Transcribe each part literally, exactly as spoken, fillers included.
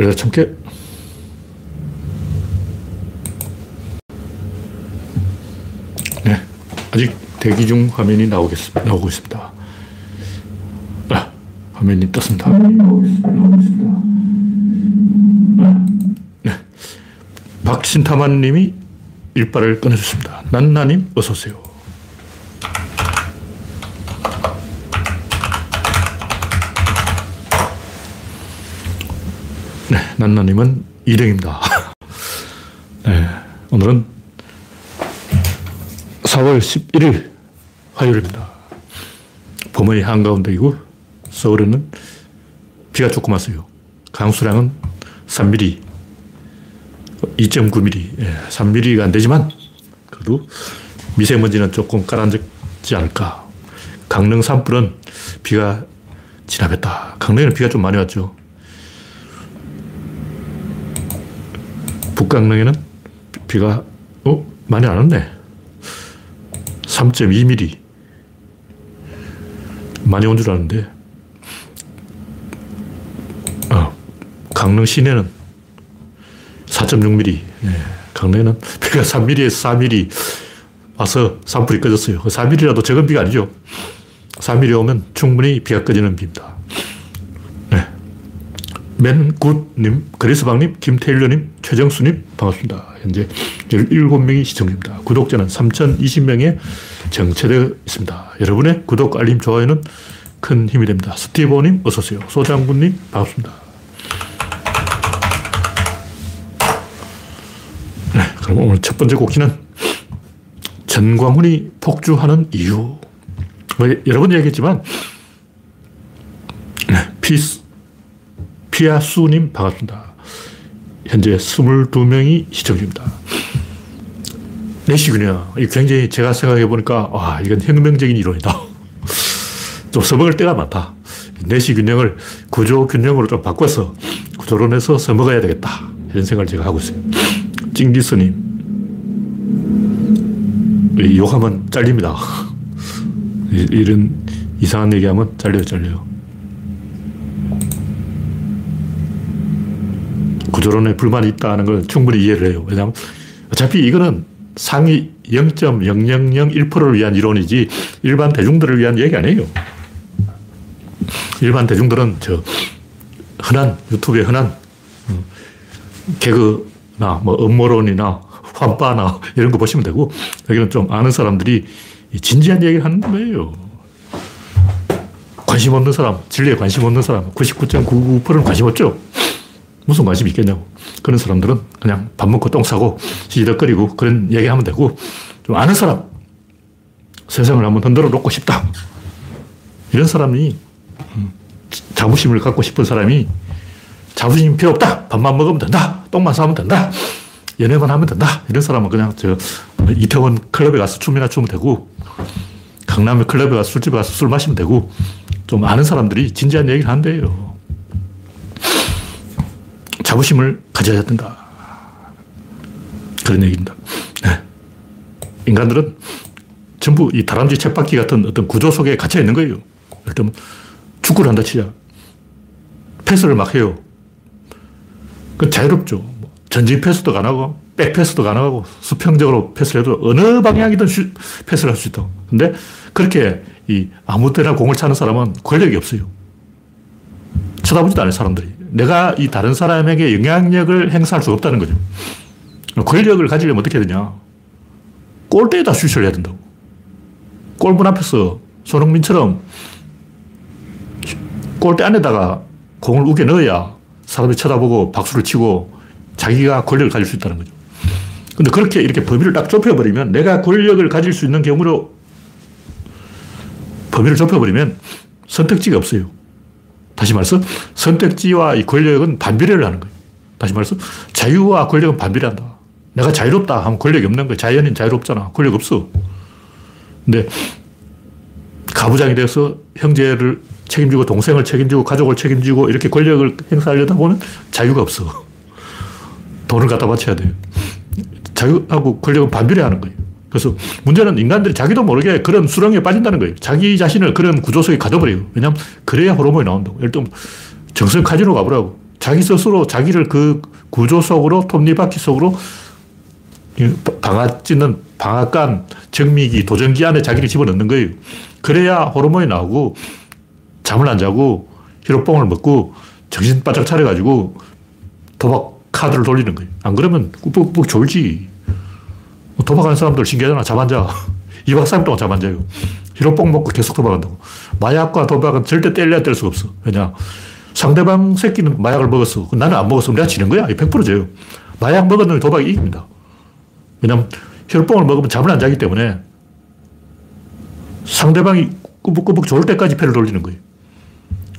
내가 참게. 네, 아직 대기 중 화면이 나오겠습니다. 나오고 있습니다. 아, 화면이 떴습니다. 나오고 있습니다. 아, 네, 박신타만님이 일발을 꺼내주셨습니다. 난나님 어서 오세요. 네, 난나님은 일행입니다. 네, 오늘은 사월 십일일 화요일입니다. 봄의 한가운데이고 서울에는 비가 조금 왔어요. 강수량은 삼 밀리미터, 이 점 구 밀리미터, 예, 삼 밀리미터가 안되지만 그래도 미세먼지는 조금 가라앉지 않을까. 강릉 산불은 비가 진압했다. 강릉에는 비가 좀 많이 왔죠. 북강릉에는 비가 어? 많이 안 왔네. 삼 점 이 밀리미터. 많이 온 줄 아는데 어, 강릉 시내는 사 점 육 밀리미터. 네. 강릉에는 비가 삼 밀리미터에서 사 밀리미터 와서 산불이 꺼졌어요. 사 밀리미터라도 적은 비가 아니죠. 사 밀리미터 오면 충분히 비가 꺼지는 비입니다. 네. 맨굿님, 그리스방님, 김태일러님, 최정수님 반갑습니다. 현재 열일곱 명이 시청 중입니다. 구독자는 삼천이십 명에 정체되어 있습니다. 여러분의 구독, 알림, 좋아요는 큰 힘이 됩니다. 스티브님 어서 오세요. 소장군님 반갑습니다. 네, 그럼 오늘 첫 번째 곡기는 전광훈이 폭주하는 이유. 여러 번 얘기했지만 네, 피스, 피아수님 반갑습니다. 현재 이십이 명이 시청 중입니다. 내시균형. 굉장히 제가 생각해보니까, 와, 이건 혁명적인 이론이다. 좀 써먹을 때가 많다. 내시균형을 구조균형으로 좀 바꿔서 구조론에서 써먹어야 되겠다. 이런 생각을 제가 하고 있어요. 찡기스님. 이 욕하면 잘립니다. 이런 이상한 얘기하면 잘려요, 잘려요. 구조론에 불만이 있다는 걸 충분히 이해를 해요. 왜냐하면 어차피 이거는 상위 영 점 영영영일 퍼센트를 위한 이론이지 일반 대중들을 위한 얘기 아니에요. 일반 대중들은 저 흔한 유튜브에 흔한 개그나 뭐 음모론이나 환빠나 이런 거 보시면 되고 여기는 좀 아는 사람들이 진지한 얘기를 하는 거예요. 관심 없는 사람, 진리에 관심 없는 사람 구십구 점 구구 퍼센트는 관심 없죠. 무슨 관심이 있겠냐고. 그런 사람들은 그냥 밥 먹고 똥 싸고 시시덕거리고 그런 얘기하면 되고 좀 아는 사람 세상을 한번 흔들어 놓고 싶다 이런 사람이 자부심을 갖고 싶은 사람이 자부심 필요 없다. 밥만 먹으면 된다. 똥만 싸면 된다. 연애만 하면 된다. 이런 사람은 그냥 저 이태원 클럽에 가서 춤이나 추면 되고 강남의 클럽에 가서 술집에 가서 술 마시면 되고 좀 아는 사람들이 진지한 얘기를 한대요. 자부심을 가져야 된다. 그런 얘기입니다. 네. 인간들은 전부 이 다람쥐 쳇바퀴 같은 어떤 구조 속에 갇혀 있는 거예요. 예를 들면 축구를 한다 치자. 패스를 막 해요. 그건 자유롭죠. 전진 패스도 가능하고 백 패스도 가능하고 수평적으로 패스를 해도 어느 방향이든 슛, 패스를 할 수 있다. 근데 그렇게 이 아무 때나 공을 차는 사람은 권력이 없어요. 쳐다보지도 않아요, 사람들이. 내가 이 다른 사람에게 영향력을 행사할 수 없다는 거죠. 권력을 가지려면 어떻게 해야 되냐. 골대에다 슛을 해야 된다고. 골문 앞에서 손흥민처럼 골대 안에다가 공을 우겨 넣어야 사람이 쳐다보고 박수를 치고 자기가 권력을 가질 수 있다는 거죠. 근데 그렇게 이렇게 범위를 딱 좁혀버리면 내가 권력을 가질 수 있는 경우로 범위를 좁혀버리면 선택지가 없어요. 다시 말해서 선택지와 이 권력은 반비례를 하는 거예요. 다시 말해서 자유와 권력은 반비례한다. 내가 자유롭다 하면 권력이 없는 거예요. 자연인 자유롭잖아. 권력 없어. 근데 가부장이 돼서 형제를 책임지고 동생을 책임지고 가족을 책임지고 이렇게 권력을 행사하려다 보면 자유가 없어. 돈을 갖다 바쳐야 돼요. 자유하고 권력은 반비례하는 거예요. 그래서 문제는 인간들이 자기도 모르게 그런 수렁에 빠진다는 거예요. 자기 자신을 그런 구조 속에 가둬버려요. 왜냐하면 그래야 호르몬이 나온다고. 예를 들면 정성 카지노 가보라고. 자기 스스로 자기를 그 구조 속으로, 톱니바퀴 속으로 방아찌는 방앗간, 정미기, 도전기 안에 자기를 집어넣는 거예요. 그래야 호르몬이 나오고 잠을 안 자고 히로뽕을 먹고 정신 바짝 차려가지고 도박 카드를 돌리는 거예요. 안 그러면 꾹꾹꾹 졸지. 도박하는 사람들 신기하잖아. 잠 안 자. 이 박 삼 일 동안 잠 안 자요. 히로뽕 먹고 계속 도박한다고. 마약과 도박은 절대 떼려야 뗄 수가 없어. 왜냐? 상대방 새끼는 마약을 먹었어. 나는 안 먹었으면 내가 지는 거야. 백 퍼센트 져요. 마약 먹은 놈이 도박이 이깁니다. 왜냐면 혈봉을 먹으면 잠을 안 자기 때문에 상대방이 꾸벅꾸벅 졸 때까지 패를 돌리는 거예요.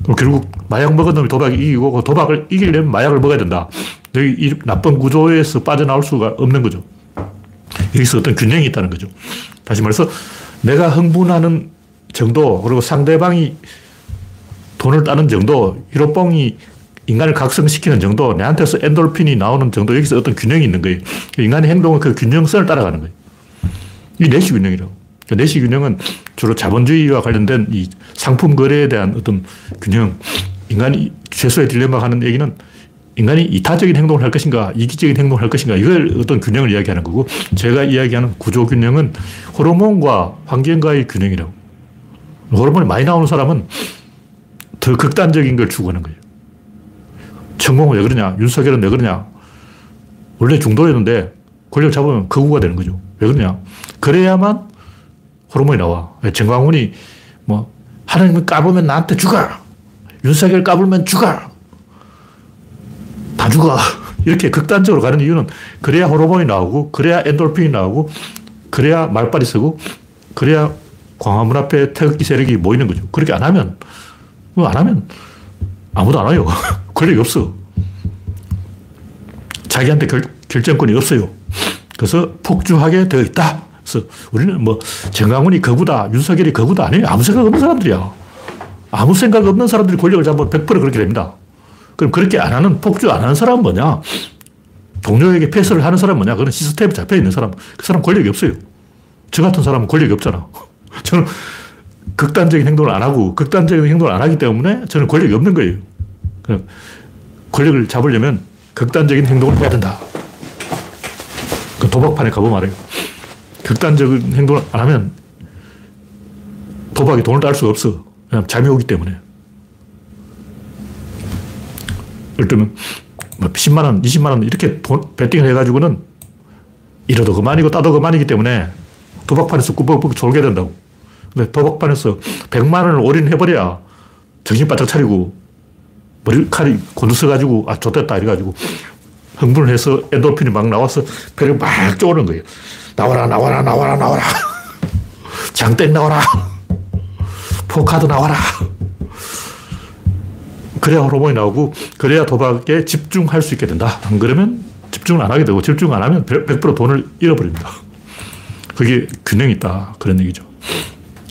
그럼 결국 마약 먹은 놈이 도박이 이기고, 그 도박을 이기려면 마약을 먹어야 된다. 이 나쁜 구조에서 빠져나올 수가 없는 거죠. 여기서 어떤 균형이 있다는 거죠. 다시 말해서 내가 흥분하는 정도, 그리고 상대방이 돈을 따는 정도, 히로뽕이 인간을 각성시키는 정도, 내한테서 엔돌핀이 나오는 정도, 여기서 어떤 균형이 있는 거예요. 인간의 행동은 그 균형선을 따라가는 거예요. 이게 내시균형이라고. 내시균형은 주로 자본주의와 관련된 이 상품 거래에 대한 어떤 균형, 인간이 최소의 딜레마가 하는 얘기는 인간이 이타적인 행동을 할 것인가, 이기적인 행동을 할 것인가, 이걸 어떤 균형을 이야기하는 거고, 제가 이야기하는 구조균형은 호르몬과 환경과의 균형이라고. 호르몬이 많이 나오는 사람은 더 극단적인 걸 추구하는 거예요. 천공은 왜 그러냐? 윤석열은 왜 그러냐? 원래 중도였는데 권력을 잡으면 거구가 되는 거죠. 왜 그러냐? 그래야만 호르몬이 나와. 정광훈이 뭐 하나님을 까불면 나한테 죽어! 윤석열 까불면 죽어! 다 죽어! 이렇게 극단적으로 가는 이유는 그래야 호르몬이 나오고, 그래야 엔돌핀이 나오고, 그래야 말빨이 쓰고, 그래야 광화문 앞에 태극기 세력이 모이는 거죠. 그렇게 안 하면 뭐 안 하면 아무도 안 와요. 권력이 없어. 자기한테 결, 결정권이 없어요. 그래서 폭주하게 되어 있다. 그래서 우리는 뭐 정강훈이 거구다, 윤석열이 거구다 아니에요. 아무 생각 없는 사람들이야. 아무 생각 없는 사람들이 권력을 잡으면 백 퍼센트 그렇게 됩니다. 그럼 그렇게 안 하는, 폭주 안 하는 사람은 뭐냐? 동료에게 패스를 하는 사람은 뭐냐? 그건 시스템에 잡혀 있는 사람. 그 사람 권력이 없어요. 저 같은 사람은 권력이 없잖아. 저는 극단적인 행동을 안 하고, 극단적인 행동을 안 하기 때문에 저는 권력이 없는 거예요. 권력을 잡으려면 극단적인 행동을 해야 된다. 그 도박판에 가보면 알아요. 극단적인 행동을 안 하면 도박이 돈을 딸 수가 없어. 왜냐하면 잠이 오기 때문에. 예를 들면 십만 원, 이십만 원 이렇게 돈, 배팅을 해가지고는 이러도 그만이고 따도 그만이기 때문에 도박판에서 꾸벅꾸벅 졸게 된다고. 근데 도박판에서 백만 원을 올인해버려야 정신 바짝 차리고 머리칼이 곤두서가지고, 아, 좋됐다 이래가지고 흥분을 해서 엔도핀이 막 나와서 배를 막 쪼는 거예요. 나와라, 나와라, 나와라, 나와라. 장땡 나와라. 포카드 나와라. 그래야 호르몬이 나오고, 그래야 도박에 집중할 수 있게 된다. 안 그러면 집중을 안 하게 되고, 집중 안 하면 백 퍼센트 돈을 잃어버립니다. 그게 균형이 있다. 그런 얘기죠.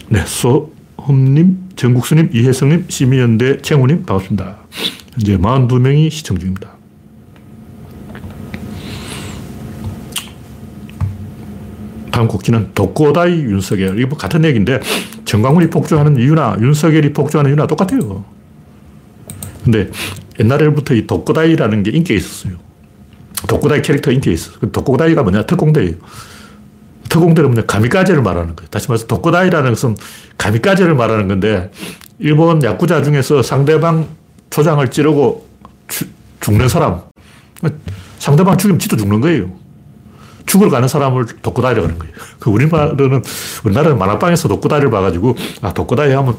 네, 소흠님, 정국수님, 이혜성님, 시민연대 최홍우님 반갑습니다. 현재 사십이 명이 시청 중입니다. 다음 곡기는 독고다이 윤석열. 이거 같은 얘기인데 정광훈이 폭주하는 이유나 윤석열이 폭주하는 이유나 똑같아요. 근데 옛날부터 이 독고다이라는 게 인기가 있었어요. 독고다이 캐릭터 인기가 있었어요. 독고다이가 뭐냐? 특공대예요. 특공대는 뭐냐? 가미까제를 말하는 거예요. 다시 말해서 독고다이라는 것은 가미까제를 말하는 건데, 일본 야쿠자 중에서 상대방 초장을 찌르고 추, 죽는 사람, 상대방 죽이면 지도 죽는 거예요. 죽으러가는 사람을 독고다이라고 하는 거예요. 그 우리말로는, 우리나라는 만화방에서 독고다이를 봐가지고, 아, 독고다이 하면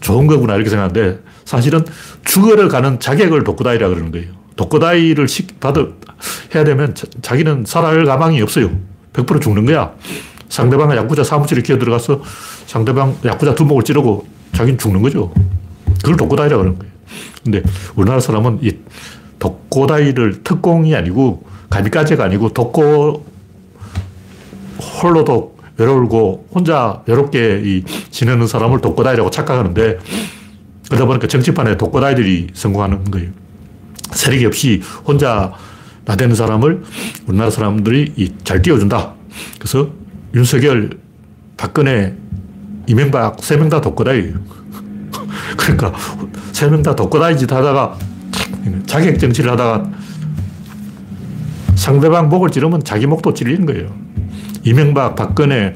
좋은 거구나 이렇게 생각하는데, 사실은 죽으러가는 자객을 독고다이라고 그러는 거예요. 독고다이를 받아 해야 되면 자, 자기는 살아갈 가망이 없어요. 백 퍼센트 죽는 거야. 상대방의 야쿠자 사무실에 기어들어가서 상대방 야쿠자 두목을 찌르고 자기는 죽는 거죠. 그걸 독고다이라고 하는 거예요. 근데 우리나라 사람은 이 독고다이를 특공이 아니고 가미까제가 아니고 독고 홀로독 외로울고 혼자 외롭게 이 지내는 사람을 독고다이라고 착각하는데, 그러다 보니까 정치판에 독고다이들이 성공하는 거예요. 세력이 없이 혼자 나대는 사람을 우리나라 사람들이 이 잘 띄워준다. 그래서 윤석열, 박근혜, 이명박 세 명 다 독고다이예요. 그러니까 세 명 다 독고다이 짓 하다가 자객 정치를 하다가 상대방 목을 찌르면 자기 목도 찔리는 거예요. 이명박, 박근혜,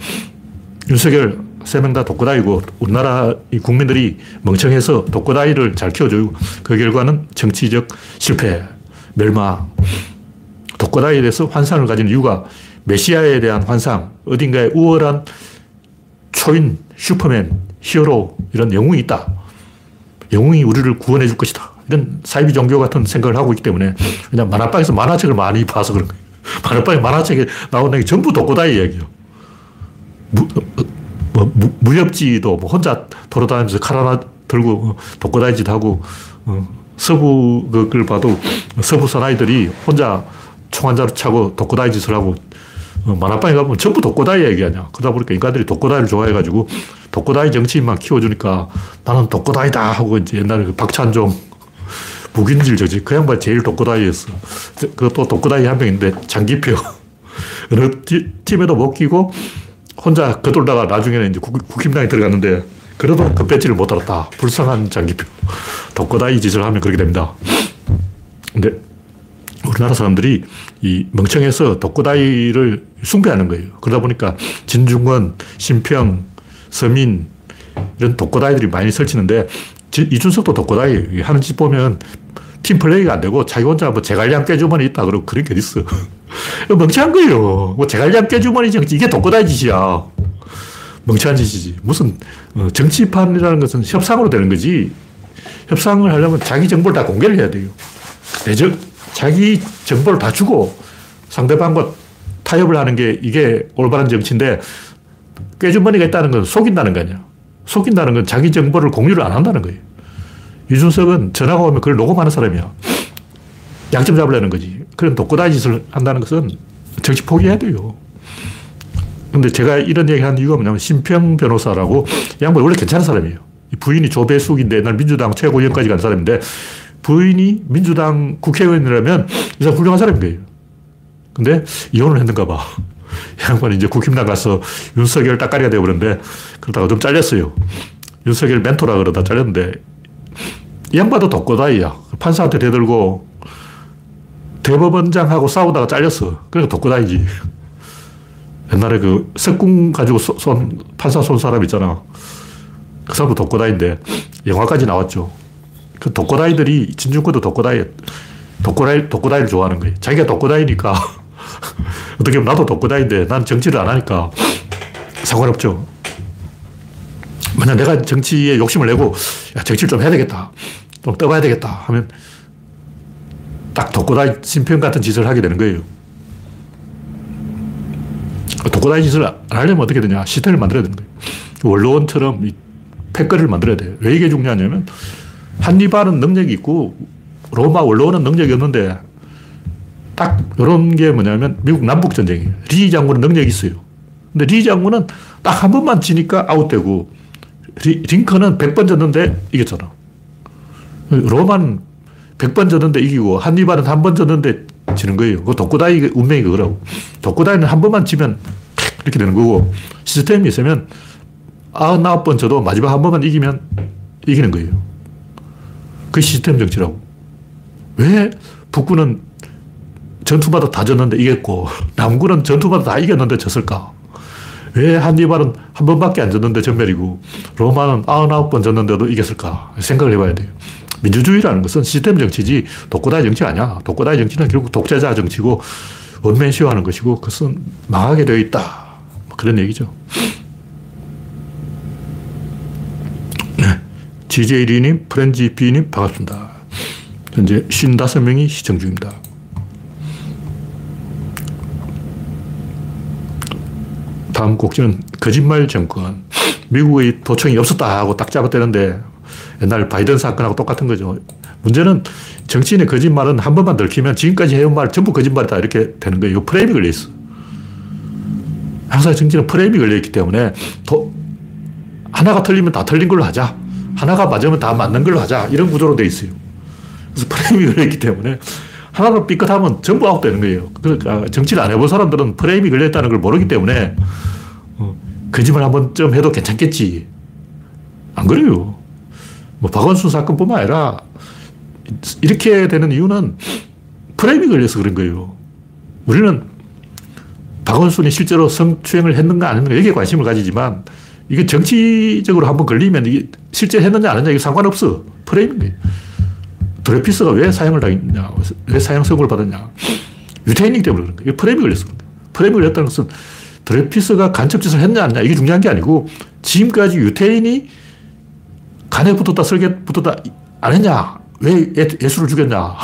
윤석열 세 명 다 독고다이고 우리나라 국민들이 멍청해서 독고다이를 잘 키워주고 그 결과는 정치적 실패, 멸망. 독고다이에 대해서 환상을 가진 이유가 메시아에 대한 환상, 어딘가에 우월한 초인, 슈퍼맨, 히어로 이런 영웅이 있다. 영웅이 우리를 구원해 줄 것이다. 이런 사이비 종교 같은 생각을 하고 있기 때문에 그냥 만화방에서 만화책을 많이 봐서 그런 거예요. 만화방에 만화책에 나오는 게 전부 독고다이 이야기예요. 무, 뭐, 무, 무협지도 뭐 혼자 돌아다니면서 칼 하나 들고 독고다이 짓 하고 어, 서부 그걸 봐도 서부 사나이들이 혼자 총 한 자루 차고 독고다이 짓을 하고 어, 만화방에 가면 전부 독고다이 얘기하냐. 그러다 보니까 인간들이 독고다이를 좋아해가지고 독고다이 정치인만 키워주니까 나는 독고다이다 하고 이제 옛날에 그 박찬종, 북인질 정치, 그 양반 제일 독고다이였어. 그것도 독고다이 한 명인데 장기표. 어느 팀에도 못 끼고 혼자 거돌다가 나중에는 이제 국, 국힘당에 들어갔는데 그래도 그 배지를 못 달았다. 불쌍한 장기표. 독고다이 짓을 하면 그렇게 됩니다. 근데 우리나라 사람들이 이 멍청해서 독고다이를 숭배하는 거예요. 그러다 보니까 진중권, 신평, 서민 이런 독고다이들이 많이 설치는데 이준석도 독고다이 하는 짓 보면 팀플레이가 안 되고 자기 혼자 뭐 제갈량 깨주머니 있다 그러고 그런 게 있어. 멍청한 거예요. 뭐 제갈량 깨주머니 정치 이게 독고다이 짓이야. 멍청한 짓이지. 무슨 정치판이라는 것은 협상으로 되는 거지. 협상을 하려면 자기 정보를 다 공개를 해야 돼요. 내적 자기 정보를 다 주고 상대방과 타협을 하는 게 이게 올바른 정치인데 깨주머니가 있다는 건 속인다는 거 아니야. 속인다는 건 자기 정보를 공유를 안 한다는 거예요. 이준석은 전화가 오면 그걸 녹음하는 사람이야. 약점 잡으려는 거지. 그런 독고다이 짓을 한다는 것은 정치 포기해야 돼요. 근데 제가 이런 얘기 하는 이유가 뭐냐면 신평 변호사라고 이 양반이 원래 괜찮은 사람이에요. 부인이 조배숙인데 옛날 민주당 최고위원까지 간 사람인데 부인이 민주당 국회의원이라면 이 사람 훌륭한 사람인 거예요. 근데 이혼을 했는가 봐. 양반이 이제 국힘당 가서 윤석열 따까리가 되어버렸는데 그러다가 좀 잘렸어요. 윤석열 멘토라 그러다 잘렸는데 이 양반도 독고다이야. 판사한테 대들고 대법원장하고 싸우다가 잘렸어. 그러니까 독고다이지. 옛날에 그 석궁 가지고 소, 손, 판사 쏜 사람 있잖아. 그 사람도 독고다이인데 영화까지 나왔죠. 그 독고다이들이 진중권도 독고다이, 독고다이, 독고다이를 좋아하는 거예요. 자기가 독고다이니까 어떻게 보면 나도 독고다이인데 난 정치를 안 하니까 상관없죠. 만약 내가 정치에 욕심을 내고 야, 정치를 좀 해야 되겠다. 좀 떠봐야 되겠다 하면 딱 독고다이 신평 같은 짓을 하게 되는 거예요. 독고다이 짓을 안 하려면 어떻게 되냐. 시스템을 만들어야 되는 거예요. 원로원처럼 이 패거리를 만들어야 돼요. 왜 이게 중요하냐면 한니발은 능력이 있고 로마 원로원은 능력이 없는데 딱 이런 게 뭐냐면 미국 남북전쟁이에요. 리 장군은 능력이 있어요. 근데 리 장군은 딱 한 번만 지니까 아웃되고 리, 링컨은 백 번 졌는데 이겼잖아. 로마는 백 번 졌는데 이기고 한니발은 한 번 졌는데 지는 거예요. 그거 독고다이 운명이 그거라고. 독고다이는 한 번만 지면 이렇게 되는 거고 시스템이 있으면 아흔아홉 번 져도 마지막 한 번만 이기면 이기는 거예요. 그게 시스템 정치라고. 왜 북군은 전투마다 다 졌는데 이겼고 남군은 전투마다 다 이겼는데 졌을까? 왜 한니발은 한 번밖에 안 졌는데 전멸이고 로마는 아흔아홉 번 졌는데도 이겼을까? 생각을 해봐야 돼요. 민주주의라는 것은 시스템 정치지 독고다이 정치 아니야. 독고다이 정치는 결국 독재자 정치고 원맨쇼 하는 것이고 그것은 망하게 되어 있다. 그런 얘기죠. 지제이리님, 프렌지비님 반갑습니다. 현재 오십오 명이 시청 중입니다. 다음 곡지는 거짓말 정권. 미국의 도청이 없었다 하고 딱 잡아떼는데 옛날 바이든 사건하고 똑같은 거죠. 문제는 정치인의 거짓말은 한 번만 들키면 지금까지 해온 말 전부 거짓말이다 이렇게 되는 거예요. 프레임이 걸려 있어. 항상 정치는 프레임이 걸려 있기 때문에 도, 하나가 틀리면 다 틀린 걸로 하자. 하나가 맞으면 다 맞는 걸로 하자. 이런 구조로 돼 있어요. 그래서 프레임이 걸려 있기 때문에 하나로 삐끗하면 전부 아웃되는 거예요. 그러니까 정치를 안 해본 사람들은 프레임이 걸려있다는 걸 모르기 때문에 어, 거짓말 한 번쯤 해도 괜찮겠지. 안 그래요. 뭐 박원순 사건뿐만 아니라 이렇게 되는 이유는 프레임이 걸려서 그런 거예요. 우리는 박원순이 실제로 성추행을 했는가 안 했는가 여기에 관심을 가지지만 이게 정치적으로 한번 걸리면 이게 실제 했느냐 안 했냐 이거 상관없어. 프레임인 거예요. 드레피스가 왜 사형을 당했냐, 왜 사형 선고를 받았냐. 유태인이기 때문에 그런 거예요. 이게 프레임이 걸려서 그런 거예요. 프레임이 걸렸다는 것은 드레피스가 간첩짓을 했냐 안 했냐 이게 중요한 게 아니고 지금까지 유태인이 간에 붙었다 설계 붙었다 안 했냐, 왜 예수를 죽였냐,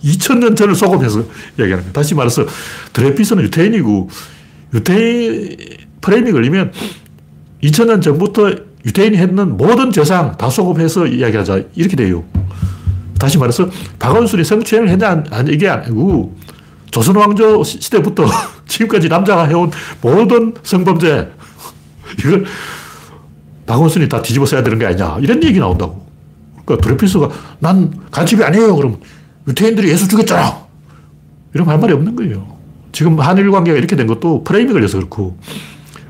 이천 년 전을 소금해서 얘기하는 거예요. 다시 말해서 드레피스는 유태인이고 유태인 프레임이 걸리면 이천 년 전부터 유태인이 했는 모든 죄상 다 소급해서 이야기하자 이렇게 돼요. 다시 말해서 박원순이 성추행을 했냐 아니 이게 아니고 조선왕조 시대부터 지금까지 남자가 해온 모든 성범죄 이걸 박원순이 다 뒤집어 써야 되는 게 아니냐 이런 얘기 나온다고. 그러니까 드레피스가 난 간첩이 아니에요 그러면 유태인들이 예수 죽였잖아 이러면 할 말이 없는 거예요. 지금 한일 관계가 이렇게 된 것도 프레임이 걸려서 그렇고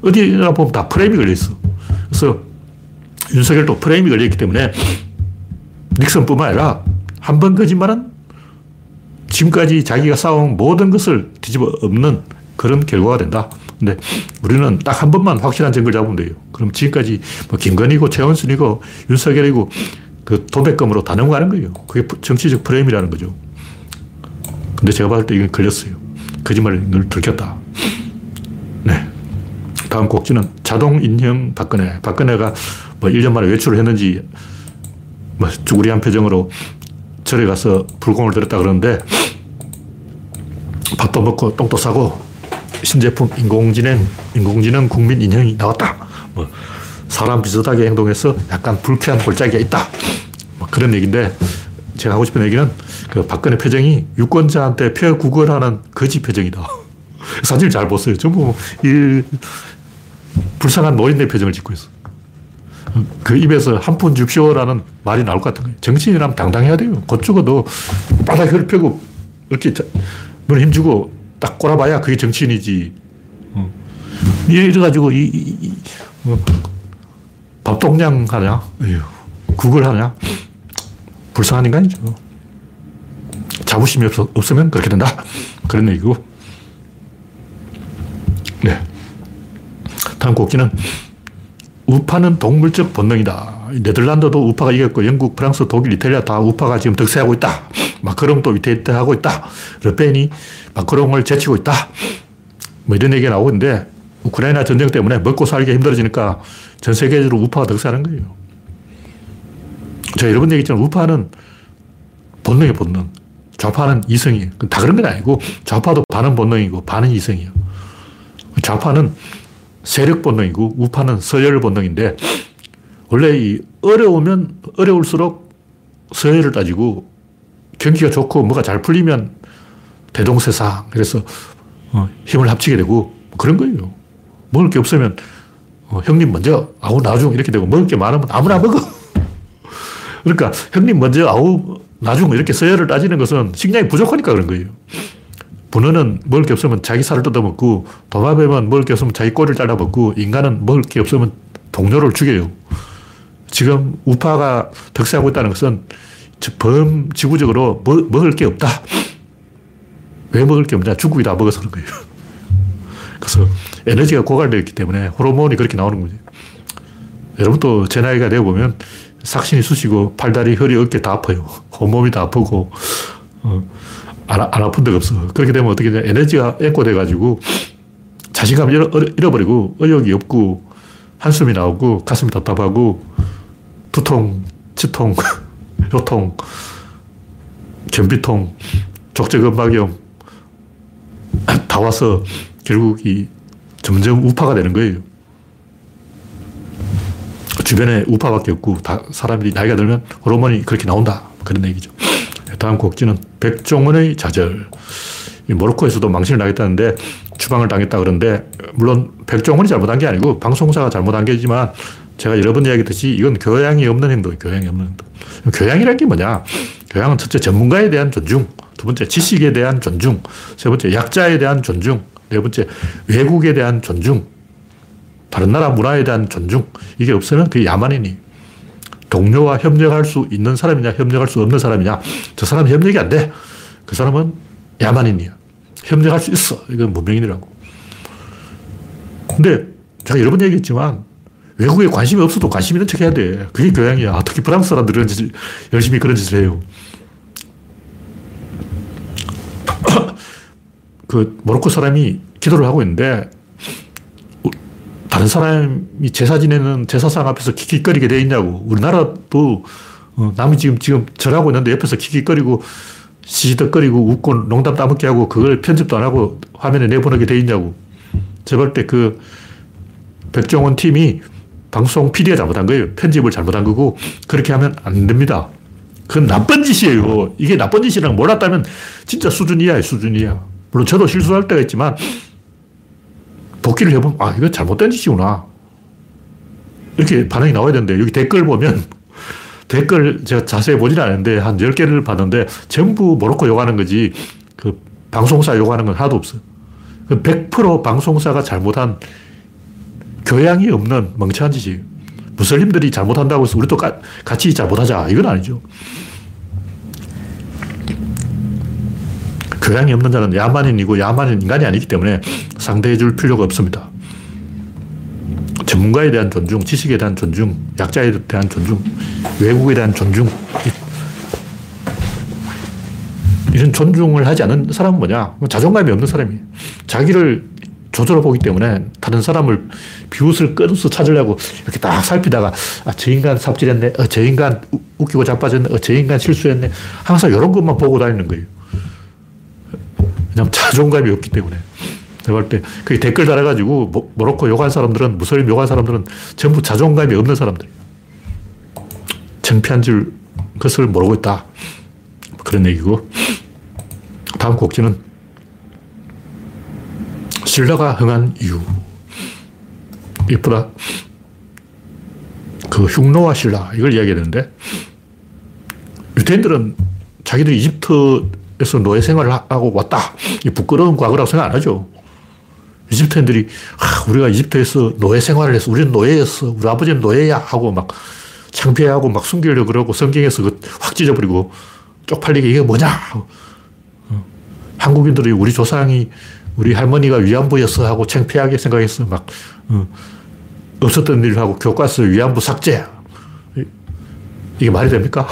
어디나 보면 다 프레임이 걸려있어. 그래서 윤석열도 프레임이 걸려있기 때문에 닉슨뿐만 아니라 한 번 거짓말은 지금까지 자기가 쌓아온 모든 것을 뒤집어 엎는 그런 결과가 된다. 근데 우리는 딱 한 번만 확실한 증거를 잡으면 돼요. 그럼 지금까지 뭐 김건희고 최원순이고 윤석열이고 그 도배검으로 다 넘어가는 거예요. 그게 정치적 프레임이라는 거죠. 근데 제가 봤을 때 이건 걸렸어요. 거짓말을 늘 들켰다. 네. 다음 곡지는 자동인형 박근혜. 박근혜가 뭐 일 년 만에 외출을 했는지 뭐 쭈구리한 표정으로 절에 가서 불공을 들었다 그러는데 밥도 먹고 똥도 싸고 신제품 인공지능, 인공지능 국민 인형이 나왔다. 뭐 사람 비슷하게 행동해서 약간 불쾌한 골짜기가 있다. 뭐 그런 얘기인데 제가 하고 싶은 얘기는 그 박근혜 표정이 유권자한테 표 구걸하는 거지 표정이다. 사진을 잘 봤어요. 전부 일... 불쌍한 노인네 표정을 짓고 있어. 그 입에서 한 푼 줍쇼라는 말이 나올 것 같은 거예요. 정치인이라면 당당해야 돼요. 곧 죽어도 바닥에 혀를 펴고 이렇게 눈에 힘주고 딱 꼬라봐야 그게 정치인이지. 어. 이래가지고 이, 이, 이 뭐, 밥동량 하냐? 에휴, 국을 하냐? 불쌍한 인간이죠. 자부심이 없어, 없으면 그렇게 된다. 그런 얘기고. 네. 다음 곡지는 우파는 동물적 본능이다. 네덜란드도 우파가 이겼고 영국, 프랑스, 독일, 이탈리아 다 우파가 지금 득세하고 있다. 마크롱도 위태위태하고 있다. 르펜이 마크롱을 제치고 있다. 뭐 이런 얘기가 나오는데 우크라이나 전쟁 때문에 먹고 살기 힘들어지니까 전 세계적으로 우파가 득세하는 거예요. 제가 여러분 얘기했지만 우파는 본능이에요. 본능. 좌파는 이성이에요. 다 그런 건 아니고 좌파도 반은 본능이고 반은 이성이에요. 좌파는 세력 본능이고 우파는 서열 본능인데 원래 이 어려우면 어려울수록 서열을 따지고 경기가 좋고 뭐가 잘 풀리면 대동세상 그래서 어, 힘을 합치게 되고 그런 거예요. 먹을 게 없으면 어, 형님 먼저 아우 나중 이렇게 되고 먹을 게 많으면 아무나 먹어. 그러니까 형님 먼저 아우 나중 이렇게 서열을 따지는 것은 식량이 부족하니까 그런 거예요. 문어는 먹을 게 없으면 자기 살을 뜯어먹고 도마뱀은 먹을 게 없으면 자기 꼬리를 잘라먹고 인간은 먹을 게 없으면 동료를 죽여요. 지금 우파가 득세하고 있다는 것은 범지구적으로 뭐, 먹을 게 없다. 왜 먹을 게 없냐? 중국이 다 먹어서 그런 거예요. 그래서 에너지가 고갈되어 있기 때문에 호르몬이 그렇게 나오는 거죠. 여러분도 제 나이가 되어보면 삭신이 쑤시고 팔다리, 허리, 어깨 다 아파요. 온몸이 다 아프고 어. 안, 안 아픈 데가 없어. 그렇게 되면 어떻게 되냐. 에너지가 앵꼬돼가지고 자신감을 잃어, 잃어버리고 의욕이 없고 한숨이 나오고 가슴이 답답하고 두통, 치통, 요통, 변비통, 족저근막염 다 와서 결국 이 점점 우파가 되는 거예요. 주변에 우파밖에 없고 다 사람들이 나이가 들면 호르몬이 그렇게 나온다. 그런 얘기죠. 다음 곡지는 백종원의 좌절. 모로코에서도 망신을 당했다는데 추방을 당했다 그러는데 물론 백종원이 잘못한 게 아니고 방송사가 잘못한 게지만 제가 여러 번 이야기했듯이 이건 교양이 없는 행동이에요. 교양이 없는 행동. 교양이란 게 뭐냐. 교양은 첫째 전문가에 대한 존중, 두 번째 지식에 대한 존중, 세 번째 약자에 대한 존중, 네 번째 외국에 대한 존중, 다른 나라 문화에 대한 존중. 이게 없으면 그게 야만이니 동료와 협력할 수 있는 사람이냐, 협력할 수 없는 사람이냐. 저 사람은 협력이 안 돼. 그 사람은 야만인이야. 협력할 수 있어. 이건 문명인이라고. 근데 제가 여러 번 얘기했지만 외국에 관심이 없어도 관심 있는 척 해야 돼. 그게 교양이야. 특히 프랑스 사람들은 열심히 그런 짓을 해요. 그 모로코 사람이 기도를 하고 있는데 다른 사람이 제사 지내는 제사상 앞에서 킥킥거리게 돼 있냐고. 우리나라도 남이 지금 지금 절하고 있는데 옆에서 킥킥거리고 시시덕거리고 웃고 농담 따먹게 하고 그걸 편집도 안 하고 화면에 내보내게 돼 있냐고. 제가 볼 때 그 백종원 팀이 방송 피디가 잘못한 거예요. 편집을 잘못한 거고 그렇게 하면 안 됩니다. 그건 나쁜 짓이에요. 이게 나쁜 짓이라는 걸 몰랐다면 진짜 수준 이하예요. 수준 이하. 물론 저도 실수할 때가 있지만 복기를 해보면 아 이거 잘못된 짓이구나 이렇게 반응이 나와야 되는데 여기 댓글 보면 댓글 제가 자세히 보진 않았는데 한 열 개를 봤는데 전부 모로코 욕하는 거지 그 방송사 욕하는 건 하나도 없어요. 백 퍼센트 방송사가 잘못한 교양이 없는 멍청한 짓이에요. 무슬림들이 잘못한다고 해서 우리도 가, 같이 잘못하자 이건 아니죠. 교양이 없는 자는 야만인이고 야만인 인간이 아니기 때문에 상대해 줄 필요가 없습니다. 전문가에 대한 존중, 지식에 대한 존중, 약자에 대한 존중, 외국에 대한 존중. 이런 존중을 하지 않은 사람은 뭐냐? 자존감이 없는 사람이에요. 자기를 조절해 보기 때문에 다른 사람을 비웃을 끊어서 찾으려고 이렇게 딱 살피다가 아, 저 인간 삽질했네, 어, 저 인간 웃기고 자빠졌네, 어, 저 인간 실수했네. 항상 이런 것만 보고 다니는 거예요. 왜냐면 자존감이 없기 때문에. 제가 볼 때 그 댓글 달아가지고 모로코 욕한 사람들은 무슬림 욕한 사람들은 전부 자존감이 없는 사람들이에요. 창피한 줄 것을 모르고 있다. 그런 얘기고. 다음 곡지는 신라가 흥한 이유. 이쁘다. 그 흉노와 신라 이걸 이야기하는데 유태인들은 자기들이 이집트 그래서 노예 생활을 하고 왔다. 이 부끄러운 과거라고 생각 안 하죠. 이집트인들이 아, 우리가 이집트에서 노예 생활을 해서 우리는 노예였어. 우리 아버지는 노예야 하고 막 창피해하고 막 숨기려고 그러고 성경에서 확 찢어버리고 쪽팔리게 이게 뭐냐. 한국인들이 우리 조상이 우리 할머니가 위안부였어 하고 창피하게 생각해서 막 없었던 일을 하고 교과서 위안부 삭제. 이게 말이 됩니까?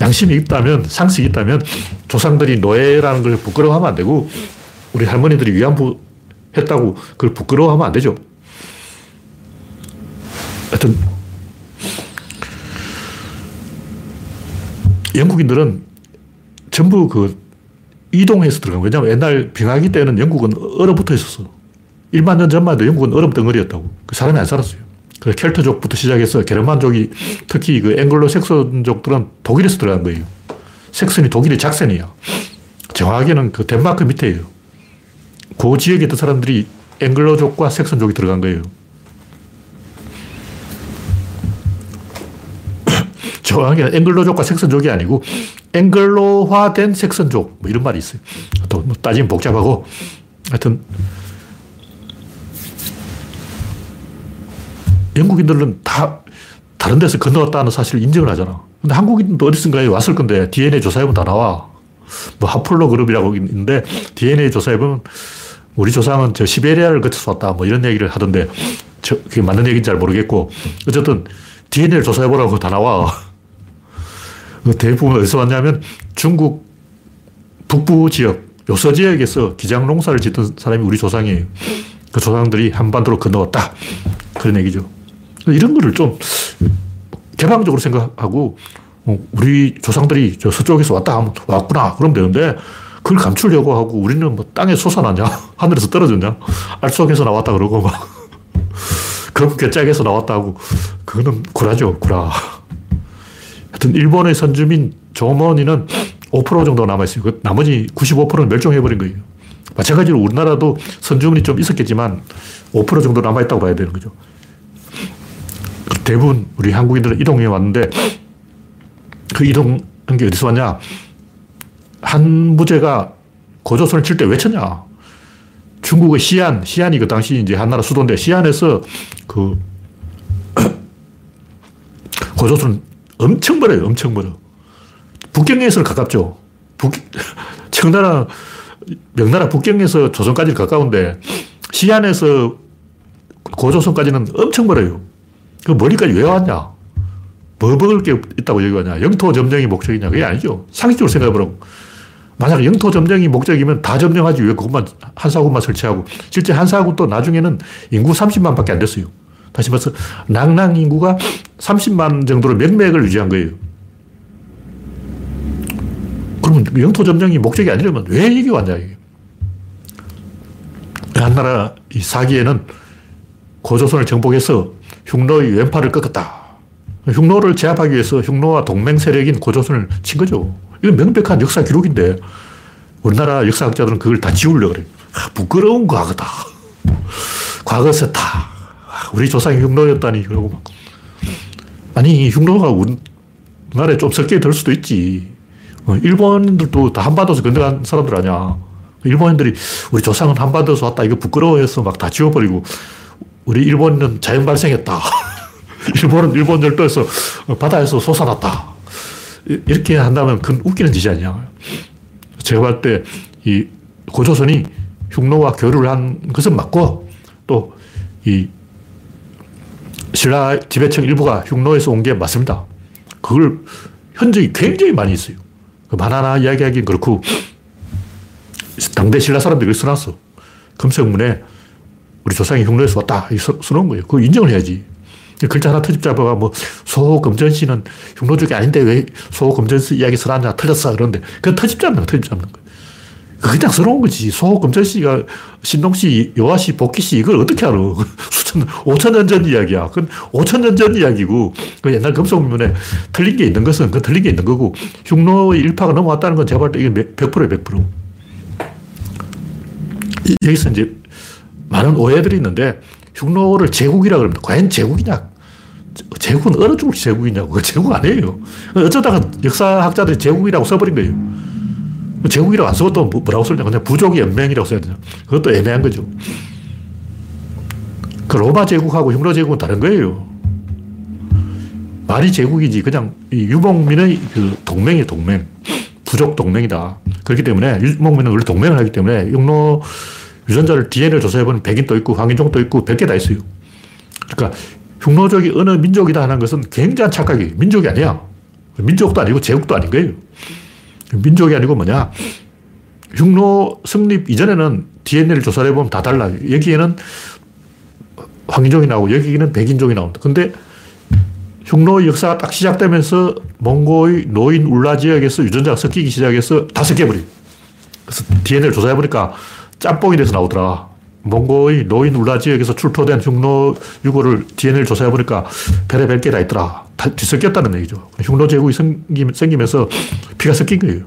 양심이 있다면, 상식이 있다면 조상들이 노예라는 걸 부끄러워하면 안 되고 우리 할머니들이 위안부 했다고 그걸 부끄러워하면 안 되죠. 하여튼 영국인들은 전부 그 이동해서 들어간 거예요. 왜냐하면 옛날 빙하기 때는 영국은 얼어붙어 있었어. 일만 년 전만 해도 영국은 얼음 덩어리였다고. 그 사람이 안 살았어요. 그 켈트족부터 시작해서 게르만족이 특히 그 앵글로 색슨족들은 독일에서 들어간 거예요. 색슨이 독일의 작센이야. 정확하게는 그 덴마크 밑에예요. 그 지역에 있던 사람들이 앵글로족과 색슨족이 들어간 거예요. 정확하게는 앵글로족과 색슨족이 아니고 앵글로화된 색슨족 뭐 이런 말이 있어요. 또 뭐 따지면 복잡하고 하여튼 영국인들은 다 다른 데서 건너왔다는 사실을 인정을 하잖아. 근데 한국인도 어디선가에 왔을 건데 디엔에이 조사해보면 다 나와. 뭐 하폴로 그룹이라고 있는데 디엔에이 조사해보면 우리 조상은 저 시베리아를 거쳐서 왔다 뭐 이런 얘기를 하던데 저 그게 맞는 얘기인지 잘 모르겠고 어쨌든 디엔에이를 조사해보라고 다 나와. 대부분 어디서 왔냐면 중국 북부 지역 요서 지역에서 기장 농사를 짓던 사람이 우리 조상이에요. 그 조상들이 한반도로 건너왔다 그런 얘기죠. 이런 거를 좀 개방적으로 생각하고 우리 조상들이 저 서쪽에서 왔다 하면 왔구나 그러면 되는데 그걸 감추려고 하고 우리는 뭐 땅에 솟아나냐 하늘에서 떨어졌냐 알 속에서 나왔다 그러고 막 그럼 괴짝에서 나왔다 하고 그거는 구라죠 구라. 하여튼 일본의 선주민 조머니는 오 퍼센트 정도 남아있어요. 그 나머지 구십오 퍼센트는 멸종해버린 거예요. 마찬가지로 우리나라도 선주민이 좀 있었겠지만 오 퍼센트 정도 남아있다고 봐야 되는 거죠. 대부분 우리 한국인들은 이동해 왔는데 그 이동한 게 어디서 왔냐? 한무제가 고조선을 칠 때 왜 쳤냐? 중국의 시안, 시안이 그 당시 이제 한나라 수도인데 시안에서 그 고조선은 엄청 벌어요. 엄청 벌어. 북경에서는 가깝죠. 북, 청나라, 명나라 북경에서 조선까지는 가까운데 시안에서 고조선까지는 엄청 벌어요. 그 머리까지 왜 왔냐? 뭐 먹을 게 있다고 여기 왔냐? 영토 점령이 목적이냐? 그게 아니죠. 상식적으로 생각해보라고. 만약 영토 점령이 목적이면 다 점령하지 왜 그것만, 한사군만 설치하고. 실제 한사군도 나중에는 인구 삼십만 밖에 안 됐어요. 다시 말해서 낭낭 인구가 삼십만 정도로 명맥을 유지한 거예요. 그러면 영토 점령이 목적이 아니라면 왜 이게 왔냐? 이게. 한나라 이 사기에는 고조선을 정복해서 흉노의 왼팔을 꺾었다. 흉노를 제압하기 위해서 흉노와 동맹 세력인 고조선을 친 거죠. 이건 명백한 역사 기록인데 우리나라 역사학자들은 그걸 다 지우려고 그래요. 아, 부끄러운 과거다. 과거 세타. 아, 우리 조상이 흉노였다니. 그러고 막. 아니, 흉노가 우리나라에 좀 섞여 들 수도 있지. 어, 일본인들도 다 한반도에서 건너간 사람들 아니야. 일본인들이 우리 조상은 한반도에서 왔다. 이거 부끄러워해서 막 다 지워버리고 우리 일본은 자연 발생했다. 일본은 일본 열도에서 바다에서 솟아났다. 이렇게 한다면 그건 웃기는 짓이 아니야. 제가 볼 때 이 고조선이 흉노와 교류를 한 것은 맞고 또 이 신라 지배층 일부가 흉노에서 온 게 맞습니다. 그걸 현적이 굉장히 많이 있어요. 하나하나 이야기하기는 그렇고 당대 신라 사람들이 그걸 써놨어. 금성문에 우리 조상이 흉노에서 왔다. 이거 써놓은 거예요. 그거 인정을 해야지. 글자 하나 트집 잡아가 뭐 소호검전씨는 흉노 쪽이 아닌데 왜 소호검전씨 이야기 써놨냐 틀렸어 그런데 그건 트집 잡는 거 트집 잡는 거 그냥 써놓은 거지. 소호검전씨가 신동씨 여화씨 복희씨 이걸 어떻게 알아. 수천 오천 년 전 이야기야. 그건 오천 년 전 이야기고 그 옛날 금속문에 틀린 게 있는 것은 그건 틀린 게 있는 거고 흉노의 일파가 넘어왔다는 건 제가 볼 때 이게 백 퍼센트예요. 백 퍼센트. 여기서 이제 많은 오해들이 있는데 흉노를 제국이라고 합니다. 과연 제국이냐? 제국은 어느 쪽이 제국이냐고. 그거 제국 아니에요. 어쩌다가 역사학자들이 제국이라고 써버린 거예요. 제국이라고 안 쓰고 또 뭐라고 쓰냐. 그냥 부족의 연맹이라고 써야 되냐. 그것도 애매한 거죠. 그 로마 제국하고 흉노 제국은 다른 거예요. 말이 제국이지. 그냥 유목민의 그 동맹이에요. 동맹. 부족 동맹이다. 그렇기 때문에 유목민은 원래 동맹을 하기 때문에 흉노 유전자를 디엔에이를 조사해보면 백인도 있고 황인종도 있고 백 개 다 있어요. 그러니까 흉노족이 어느 민족이다 하는 것은 굉장한 착각이에요. 민족이 아니야. 민족도 아니고 제국도 아닌 거예요. 민족이 아니고 뭐냐. 흉노 성립 이전에는 디엔에이를 조사해보면 다 달라요. 여기에는 황인종이 나오고 여기에는 백인종이 나옵니다. 근데 흉노의 역사가 딱 시작되면서 몽고의 노인 울라 지역에서 유전자가 섞이기 시작해서 다 섞여버려요. 그래서 디엔에이를 조사해보니까 짬뽕이 돼서 나오더라. 몽고의 노인 울라 지역에서 출토된 흉노 유골을 디엔에이를 조사해보니까 별의 별 게 다 있더라. 다 뒤섞였다는 얘기죠. 흉노 제국이 생기면서 피가 섞인 거예요.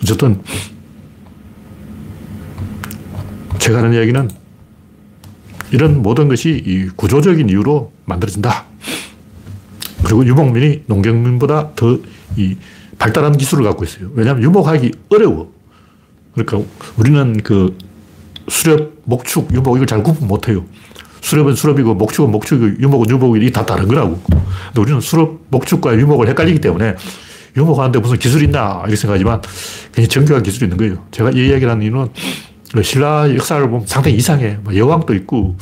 어쨌든 제가 하는 이야기는 이런 모든 것이 이 구조적인 이유로 만들어진다. 그리고 유목민이 농경민보다 더 이 발달한 기술을 갖고 있어요. 왜냐하면 유목하기 어려워. 그러니까 우리는 그 수렵, 목축, 유목 이걸 잘 구분 못해요. 수렵은 수렵이고 목축은 목축이고 유목은 유목이 이게 다 다른 거라고. 근데 우리는 수렵, 목축과 유목을 헷갈리기 때문에 유목하는데 무슨 기술이 있나 이렇게 생각하지만 굉장히 정교한 기술이 있는 거예요. 제가 이 이야기를 하는 이유는 신라 역사를 보면 상당히 이상해. 여왕도 있고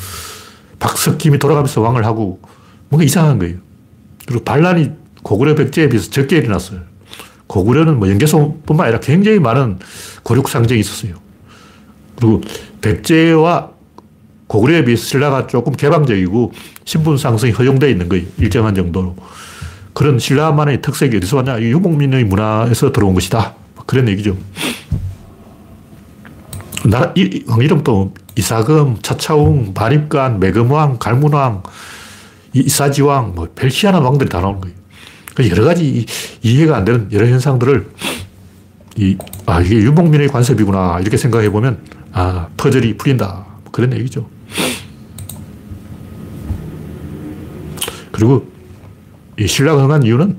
박석김이 돌아가면서 왕을 하고 뭔가 이상한 거예요. 그리고 반란이 고구려 백제에 비해서 적게 일어났어요. 고구려는 뭐 연개소뿐만 아니라 굉장히 많은 고륙상쟁이 있었어요. 그리고 백제와 고구려에 비해서 신라가 조금 개방적이고 신분 상승이 허용되어 있는 거예요. 일정한 정도로. 그런 신라만의 특색이 어디서 왔냐. 유목민의 문화에서 들어온 것이다. 그런 얘기죠. 나라, 이, 왕 이름도 이사금, 차차웅, 마립간, 매금왕, 갈문왕, 이사지왕, 뭐 별 희한한 왕들이 다 나오는 거예요. 여러 가지 이해가 안 되는 여러 현상들을 이, 아, 이게 유목민의 관습이구나 이렇게 생각해 보면 아, 퍼즐이 풀린다. 그런 얘기죠. 그리고 이 신라가 흥한 이유는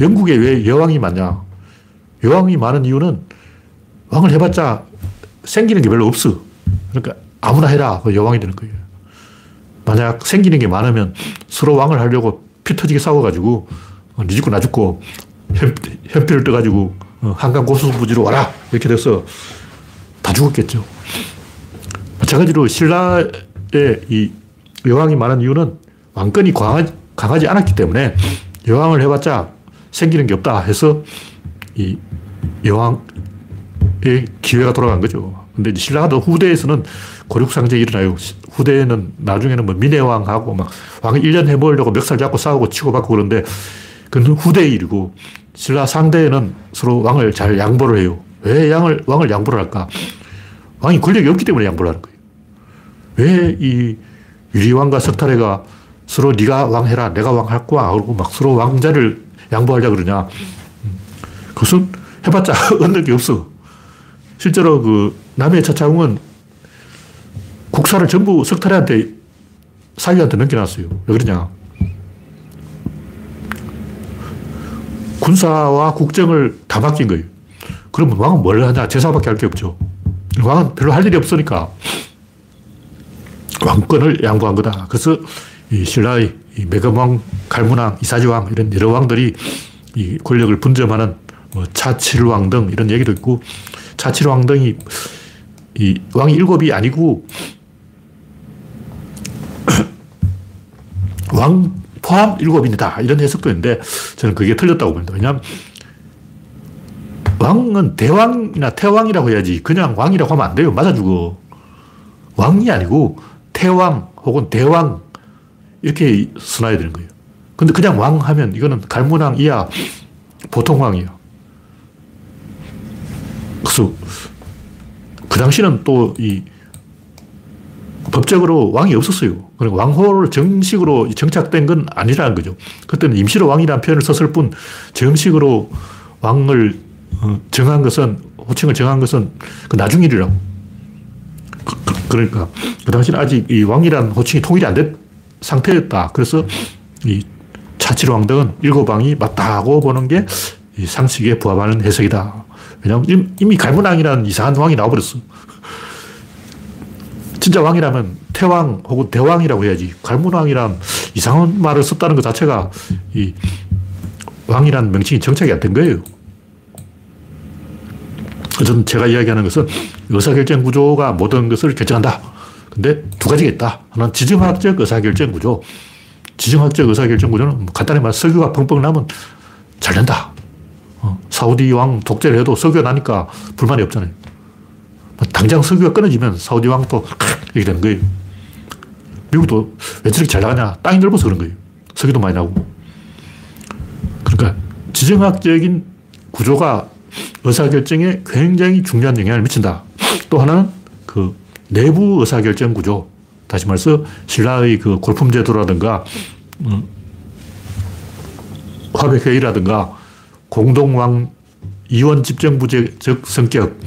영국에 왜 여왕이 많냐. 여왕이 많은 이유는 왕을 해봤자 생기는 게 별로 없어. 그러니까 아무나 해라. 여왕이 되는 거예요. 만약 생기는 게 많으면 서로 왕을 하려고 피 터지게 싸워가지고 니 죽고 나 죽고 현피를 떠가지고 한강 고수부지로 와라 이렇게 돼서 다 죽었겠죠. 마찬가지로 신라의 이 여왕이 많은 이유는 왕권이 강하지, 강하지 않았기 때문에 여왕을 해봤자 생기는 게 없다 해서 이 여왕의 기회가 돌아간 거죠. 근데 신라도 후대에서는 고륙상제가 일어나요. 후대에는 나중에는 뭐 민해왕하고 막 왕이 일 년 해보려고 멱살 잡고 싸우고 치고받고 그러는데 그건 후대의 일이고 신라 상대에는 서로 왕을 잘 양보를 해요. 왜 양을, 왕을 양보를 할까? 왕이 권력이 없기 때문에 양보를 하는 거예요. 왜 이 유리왕과 석탈애가 서로 네가 왕해라, 내가 왕할 거야 그러고 막 서로 왕자를 양보하려고 그러냐. 그것은 해봤자 얻는 게 없어. 실제로 그 남해 차창웅은 국사를 전부 석탈애한테, 사위한테 넘겨놨어요. 왜 그러냐. 군사와 국정을 다 맡긴 거예요. 그러면 왕은 뭘 하냐. 제사밖에 할 게 없죠. 왕은 별로 할 일이 없으니까 왕권을 양보한 거다. 그래서 이 신라의 이 매금왕, 갈문왕, 이사지왕 이런 여러 왕들이 이 권력을 분점하는 뭐 차칠왕 등 이런 얘기도 있고, 차칠왕 등이 이 왕이 일곱이 아니고 왕 포함 일곱인이다 이런 해석도 있는데 저는 그게 틀렸다고 봅니다. 왜냐하면 왕은 대왕이나 태왕이라고 해야지 그냥 왕이라고 하면 안 돼요. 맞아 죽어. 왕이 아니고 태왕 혹은 대왕 이렇게 써놔야 되는 거예요. 근데 그냥 왕 하면 이거는 갈문왕 이하 보통 왕이에요. 그래서 그 당시는 또 이 법적으로 왕이 없었어요. 그리고 왕호를 정식으로 정착된 건 아니라는 거죠. 그때는 임시로 왕이라는 표현을 썼을 뿐 정식으로 왕을 정한 것은, 호칭을 정한 것은 그 나중 일이라고. 그, 그, 그러니까 그 당시는 아직 이 왕이라는 호칭이 통일이 안 됐 상태였다. 그래서 이 차칠왕 등은 일곱 왕이 맞다고 보는 게 이 상식에 부합하는 해석이다. 왜냐하면 이미 갈문왕이라는 이상한 왕이 나와버렸어. 진짜 왕이라면 태왕 혹은 대왕이라고 해야지 갈문왕이란 이상한 말을 썼다는 것 자체가 이 왕이라는 명칭이 정착이 안 된 거예요. 어쨌든 제가 이야기하는 것은 의사결정 구조가 모든 것을 결정한다. 근데 두 가지가 있다. 하나는 지정학적 의사결정 구조. 지정학적 의사결정 구조는 간단히 말해 석유가 펑펑 나면 잘 된다. 어, 사우디 왕 독재를 해도 석유가 나니까 불만이 없잖아요. 당장 석유가 끊어지면 사우디 왕도 이렇게 되는 거예요. 미국도 왜 저렇게 잘 나가냐. 땅이 넓어서 그런 거예요. 석유도 많이 나고. 그러니까 지정학적인 구조가 의사결정에 굉장히 중요한 영향을 미친다. 또 하나는 그 내부 의사결정 구조. 다시 말해서 신라의 그 골품제도라든가 음, 화백회의라든가 공동왕 이원집정부제적 성격,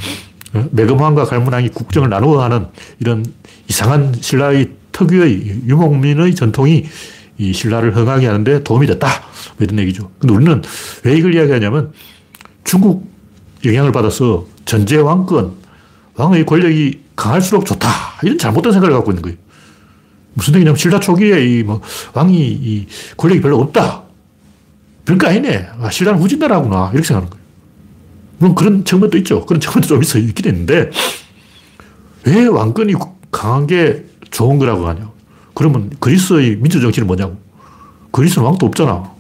매금왕과 갈문왕이 국정을 나누어 하는 이런 이상한 신라의 특유의 유목민의 전통이 이 신라를 흥하게 하는데 도움이 됐다. 이런 얘기죠. 근데 우리는 왜 이걸 이야기하냐면 중국 영향을 받아서 전제왕권, 왕의 권력이 강할수록 좋다. 이런 잘못된 생각을 갖고 있는 거예요. 무슨 얘기냐면 신라 초기에 이 뭐 왕이 이 권력이 별로 없다. 별거 아니네. 아, 신라는 후진나라구나. 이렇게 생각하는 거예요. 물론 그런 측면도 있죠. 그런 측면도 좀 있어 있긴 있는데 왜 왕권이 강한 게 좋은 거라고 하냐. 그러면 그리스의 민주정치는 뭐냐고. 그리스는 왕도 없잖아.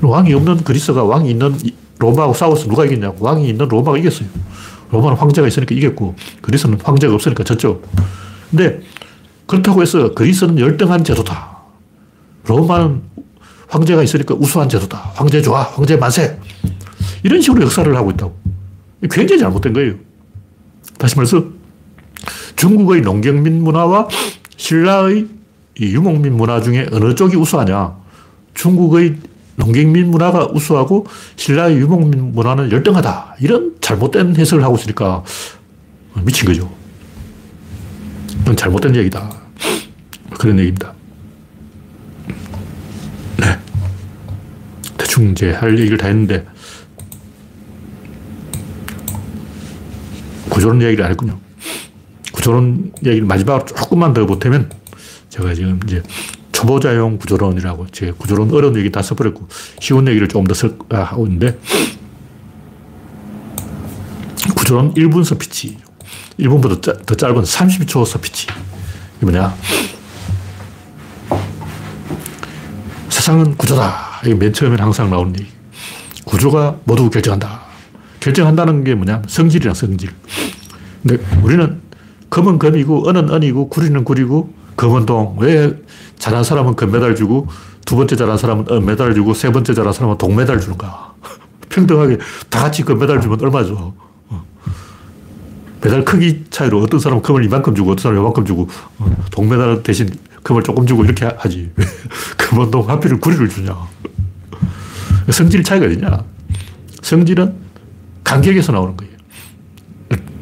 왕이 없는 그리스가 왕이 있는 로마하고 싸워서 누가 이겼냐고. 왕이 있는 로마가 이겼어요. 로마는 황제가 있으니까 이겼고 그리스는 황제가 없으니까 졌죠. 근데 그렇다고 해서 그리스는 열등한 제도다. 로마는 황제가 있으니까 우수한 제도다. 황제 좋아, 황제 만세. 이런 식으로 역사를 하고 있다고. 굉장히 잘못된 거예요. 다시 말해서 중국의 농경민 문화와 신라의 유목민 문화 중에 어느 쪽이 우수하냐. 중국의 농경민 문화가 우수하고 신라의 유목민 문화는 열등하다. 이런 잘못된 해석을 하고 있으니까 미친 거죠. 이건 잘못된 얘기다. 그런 얘기입니다. 네. 대충 이제 할 얘기를 다 했는데 구조론 이야기를 안 했군요. 구조론 이야기를 마지막으로 조금만 더 보태면 제가 지금 이제 초보자용 구조론이라고 제 구조론 어려운 얘기 다 써버렸고 쉬운 얘기를 조금 더 하고 있는데 구조론 일 분 스피치, 일 분보다 더 짧은 삼십 초 스피치. 이게 뭐냐? 세상은 구조다. 이게 맨 처음에는 항상 나오는 얘기. 구조가 모두 결정한다. 결정한다는 게 뭐냐? 성질이란 성질. 근데 우리는 금은 금이고, 은은 은이고, 구리는 구리고, 금은 동. 왜 잘한 사람은 금메달 주고, 두 번째 잘한 사람은 은메달 주고, 세 번째 잘한 사람은 동메달 주는가? 평등하게 다 같이 금메달 주면 얼마 줘? 메달 크기 차이로 어떤 사람은 금을 이만큼 주고, 어떤 사람은 이만큼 주고, 동메달 대신 금을 조금 주고 이렇게 하지. 왜 금은 동 하필 구리를 주냐? 성질 차이가 어디냐? 성질은 간격에서 나오는 거예요.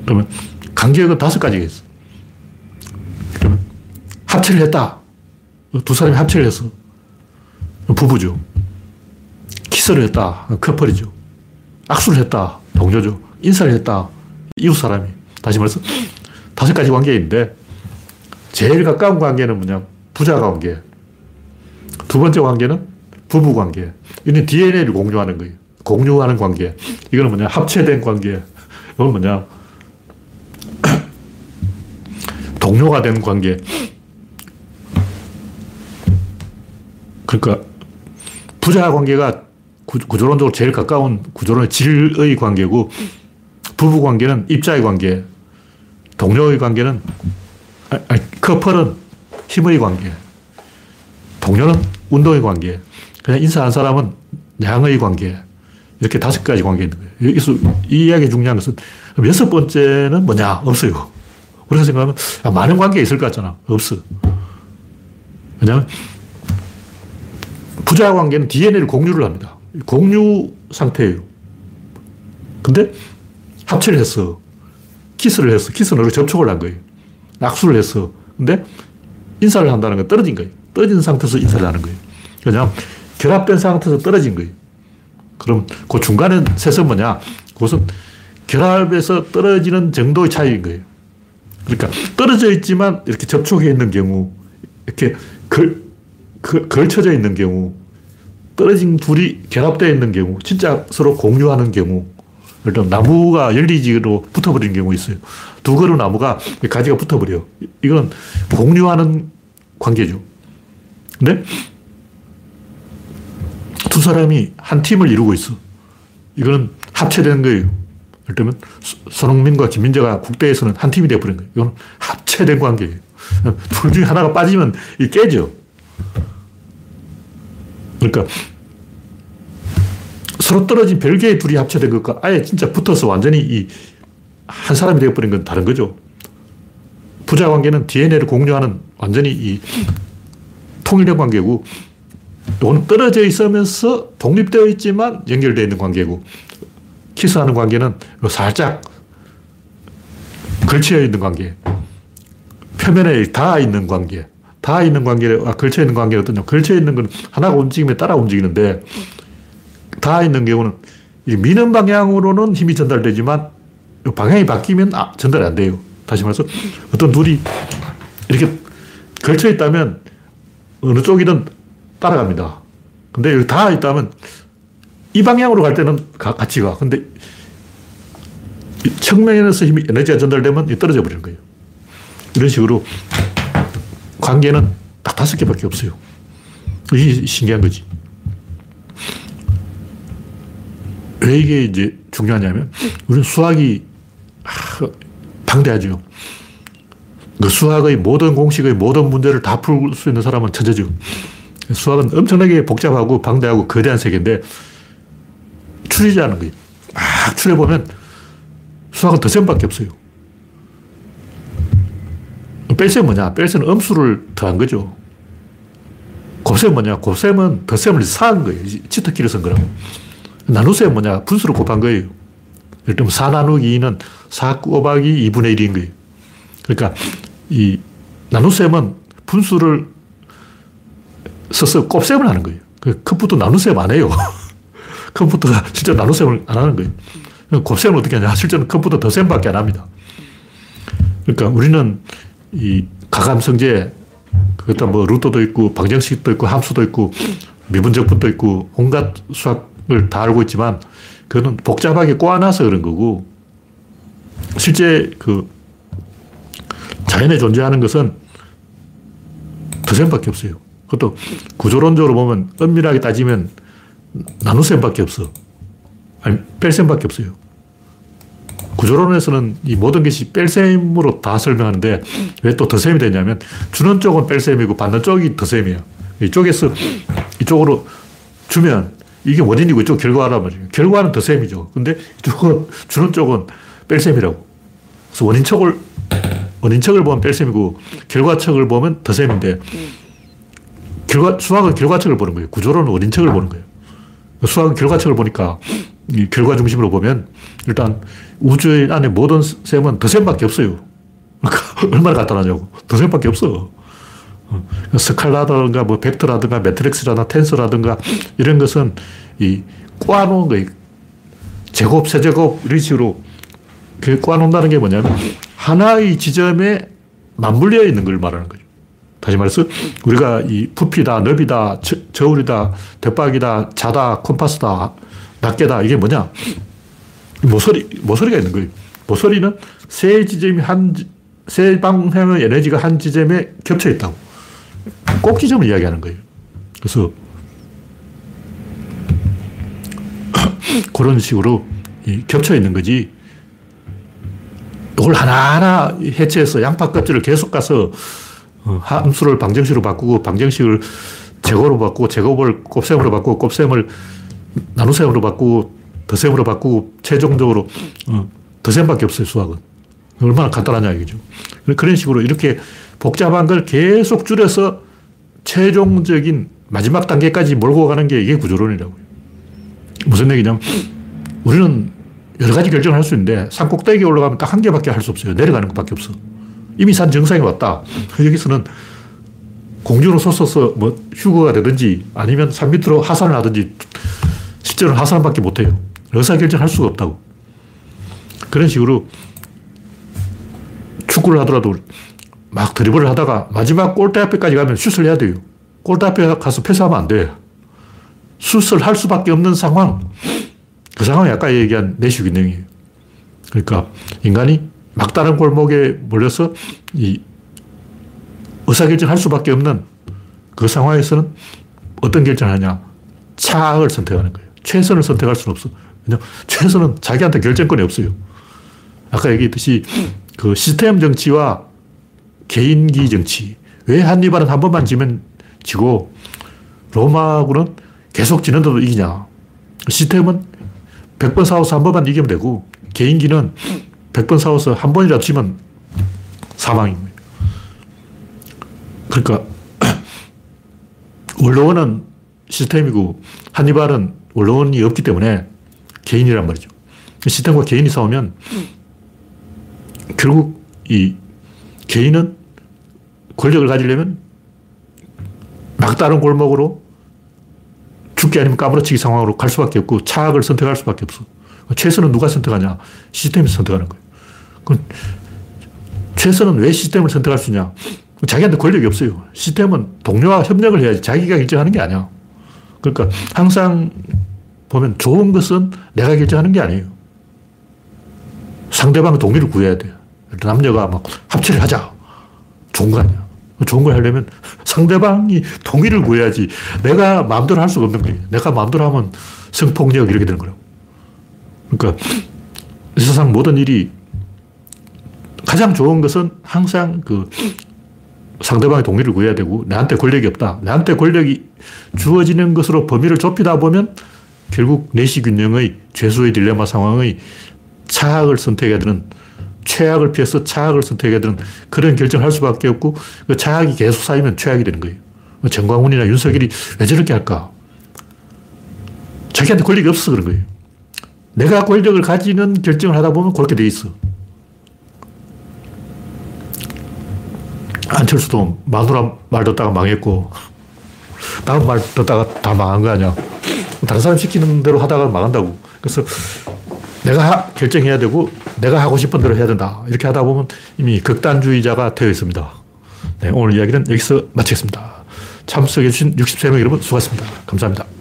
그러면 간격은 다섯 가지가 있어. 그러면 합체를 했다. 두 사람이 합체를 했어. 부부죠. 키스를 했다. 커플이죠. 악수를 했다. 동료죠. 인사를 했다. 이웃 사람이. 다시 말해서 다섯 가지 관계인데 제일 가까운 관계는 뭐냐? 부자 관계. 두 번째 관계는 부부 관계. 이건 디엔에이를 공유하는 거예요. 공유하는 관계. 이거는 뭐냐? 합체된 관계. 이건 뭐냐? 동료가 된 관계. 그러니까 부자 관계가 구조론적으로 제일 가까운 구조론의 질의 관계고, 부부 관계는 입자의 관계, 동료의 관계는 아니, 아니, 커플은 힘의 관계, 동료는 운동의 관계, 그냥 인사한 사람은 양의 관계. 이렇게 다섯 가지 관계 있는 거예요. 여기서 이 이야기의 중요한 것은 여섯 번째는 뭐냐? 없어요. 우리가 생각하면 아, 많은 관계가 있을 것 같잖아. 없어. 왜냐하면 부자 관계는 디엔에이를 공유를 합니다. 공유 상태예요. 근데 합체를 했어. 키스를 했어. 키스는 우리가 접촉을 한 거예요. 악수를 했어. 근데 인사를 한다는 건 떨어진 거예요. 떨어진 상태에서 인사를 하는 거예요. 그냥 결합된 상태에서 떨어진 거예요. 그럼 그 중간에 셋은 뭐냐? 그것은 결합에서 떨어지는 정도의 차이인 거예요. 그러니까 떨어져 있지만 이렇게 접촉해 있는 경우, 이렇게 걸, 걸, 걸쳐져 있는 경우, 떨어진 둘이 결합되어 있는 경우, 진짜 서로 공유하는 경우, 예를 들면 나무가 열리지로 붙어버리는 경우 있어요. 두 그루 나무가 가지가 붙어버려. 이건 공유하는 관계죠. 근데 두 사람이 한 팀을 이루고 있어. 이거는 합체된 거예요. 예를 들면 손흥민과 김민재가 국대에서는 한 팀이 되어버린 거예요. 이건 합체된 관계예요. 둘 중에 하나가 빠지면 깨져. 그러니까 서로 떨어진 별개의 둘이 합체된 것과 아예 진짜 붙어서 완전히 이 한 사람이 되어버린 건 다른 거죠. 부자 관계는 디엔에이를 공유하는 완전히 이 통일된 관계고, 이건 떨어져 있으면서 독립되어 있지만 연결되어 있는 관계고, 키스하는 관계는 살짝 걸쳐 있는 관계, 표면에 닿아 있는 관계, 닿아 있는 관계와 걸쳐 있는 관계는 어떠냐? 걸쳐 있는 건 하나가 움직임에 따라 움직이는데, 닿아 있는 경우는 미는 방향으로는 힘이 전달되지만 방향이 바뀌면 아, 전달이 안 돼요. 다시 말해서 어떤 둘이 이렇게 걸쳐 있다면 어느 쪽이든 따라갑니다. 근데 여기 닿아 있다면 이 방향으로 갈 때는 가, 같이 가. 근데 측면에서 힘이, 에너지가 전달되면 떨어져 버리는 거예요. 이런 식으로 관계는 딱 다섯 개밖에 없어요. 이게 신기한 거지. 왜 이게 이제 중요하냐면, 우리는 수학이 방대하죠. 그 수학의 모든 공식의 모든 문제를 다 풀 수 있는 사람은 천재죠. 수학은 엄청나게 복잡하고 방대하고 거대한 세계인데, 추리자는 거예요. 막 추려보면 수학은 더셈밖에 없어요. 뺄셈 뭐냐? 뺄셈은 음수를 더한 거죠. 곱셈 뭐냐? 곱셈은 더셈을 사한 거예요. 치트키를 쓴 거라고. 나눗셈 뭐냐? 분수를 곱한 거예요. 예를 들면 사 나누기 이는 사 곱하기 이분의 일인 거예요. 그러니까 이 나눗셈은 분수를 써서 곱셈을 하는 거예요. 컴퓨터 나눗셈 안 해요. 컴퓨터가 실제 나눗셈을 안 하는 거예요. 곱셈은 어떻게 하냐? 실제는 컴퓨터 더셈밖에 안 합니다. 그러니까 우리는 이 가감성제, 그것도 뭐 루트도 있고 방정식도 있고 함수도 있고 미분적분도 있고 온갖 수학을 다 알고 있지만 그거는 복잡하게 꼬아놔서 그런 거고, 실제 그 자연에 존재하는 것은 더셈밖에 없어요. 그것도 구조론적으로 보면 엄밀하게 따지면 나눗셈밖에 없어. 아니, 뺄셈밖에 없어요. 구조론에서는 이 모든 것이 뺄셈으로 다 설명하는데 왜 또 더셈이 되냐면 주는 쪽은 뺄셈이고 받는 쪽이 더셈이야. 이쪽에서 이쪽으로 주면 이게 원인이고 이쪽 결과란 말이에요. 결과는 더셈이죠. 근데 이쪽은 주는 쪽은 뺄셈이라고. 그래서 원인척을 원인척을 보면 뺄셈이고 결과척을 보면 더셈인데 결과, 수학은 결과책을 보는 거예요. 구조론은 원인책을 보는 거예요. 수학은 결과책을 보니까 이 결과 중심으로 보면 일단 우주 안에 모든 셈은 더셈밖에 없어요. 그러니까 얼마나 간단하냐고. 더셈밖에 없어. 스칼라든가 뭐 벡터라든가 매트릭스라든가 텐서라든가 이런 것은 이 꼬아놓은 거예요. 제곱, 세제곱 이런 식으로 꼬아놓는다는 게 뭐냐면 하나의 지점에 맞물려 있는 걸 말하는 거죠. 다시 말해서 우리가 이 부피다, 너비다, 저, 저울이다, 대박이다, 자다, 콤파스다, 낱개다 이게 뭐냐? 모서리, 모서리가 있는 거예요. 모서리는 세 지점이 한, 세 방향의 에너지가 한 지점에 겹쳐 있다고. 꼭지점을 이야기하는 거예요. 그래서 그런 식으로 이 겹쳐 있는 거지. 이걸 하나하나 해체해서 양파 껍질을 계속 가서 함수를 방정식으로 바꾸고 방정식을 제곱으로 바꾸고 제곱을 곱셈으로 바꾸고 곱셈을 나눗셈으로 바꾸고 더셈으로 바꾸고 최종적으로 더셈밖에 없어요. 수학은 얼마나 간단하냐 이거죠. 그런 식으로 이렇게 복잡한 걸 계속 줄여서 최종적인 마지막 단계까지 몰고 가는 게 이게 구조론이라고요. 무슨 얘기냐면 우리는 여러 가지 결정을 할 수 있는데 산 꼭대기에 올라가면 딱 한 개밖에 할 수 없어요. 내려가는 것밖에 없어. 이미 산 정상에 왔다. 여기서는 공중으로 솟아서 뭐 휴거가 되든지 아니면 산 밑으로 하산을 하든지 실제로는 하산밖에 못해요. 의사결정할 수가 없다고. 그런 식으로 축구를 하더라도 막 드리블을 하다가 마지막 골대 앞에까지 가면 슛을 해야 돼요. 골대 앞에 가서 패스하면 안 돼. 슛을 할 수밖에 없는 상황. 그 상황이 아까 얘기한 내시균형이에요. 그러니까 인간이 막다른 골목에 몰려서 이 의사결정할 수밖에 없는 그 상황에서는 어떤 결정을 하냐. 차악을 선택하는 거예요. 최선을 선택할 수는 없어. 왜냐하면 최선은 자기한테 결정권이 없어요. 아까 얘기했듯이 그 시스템 정치와 개인기 정치. 왜 한니발은 한 번만 지면 지고 로마군은 계속 지는데도 이기냐. 시스템은 백 번 싸워서 한 번만 이기면 되고 개인기는 백 번 싸워서 한 번이라도 치면 사망입니다. 그러니까 원로원은 시스템이고 한니발은 원로원이 없기 때문에 개인이란 말이죠. 시스템과 개인이 싸우면 결국 이 개인은 권력을 가지려면 막다른 골목으로 죽기 아니면 까무러치기 상황으로 갈 수밖에 없고 차악을 선택할 수밖에 없어. 최선은 누가 선택하냐? 시스템이 선택하는 거예요. 그럼 최선은 왜 시스템을 선택할 수 있냐? 자기한테 권력이 없어요. 시스템은 동료와 협력을 해야지 자기가 결정하는 게 아니야. 그러니까 항상 보면 좋은 것은 내가 결정하는 게 아니에요. 상대방의 동의를 구해야 돼요. 남녀가 막 합치를 하자. 좋은 거 아니야. 좋은 걸 하려면 상대방이 동의를 구해야지 내가 마음대로 할 수가 없는 거예요. 내가 마음대로 하면 성폭력 이렇게 되는 거라고. 그러니까 이 세상 모든 일이 가장 좋은 것은 항상 그 상대방의 동의를 구해야 되고 나한테 권력이 없다. 나한테 권력이 주어지는 것으로 범위를 좁히다 보면 결국 내시균형의 죄수의 딜레마 상황의 차악을 선택해야 되는 최악을 피해서 차악을 선택해야 되는 그런 결정을 할 수밖에 없고 그 차악이 계속 쌓이면 최악이 되는 거예요. 정광훈이나 윤석열이 왜 저렇게 할까? 자기한테 권력이 없어서 그런 거예요. 내가 권력을 가지는 결정을 하다 보면 그렇게 돼 있어. 안철수도 마누라 말 듣다가 망했고, 다른 말 듣다가 다 망한 거 아니야. 다른 사람 시키는 대로 하다가 망한다고. 그래서 내가 하, 결정해야 되고, 내가 하고 싶은 대로 해야 된다. 이렇게 하다 보면 이미 극단주의자가 되어 있습니다. 네, 오늘 이야기는 여기서 마치겠습니다. 참석해주신 육십세 명 여러분 수고하셨습니다. 감사합니다.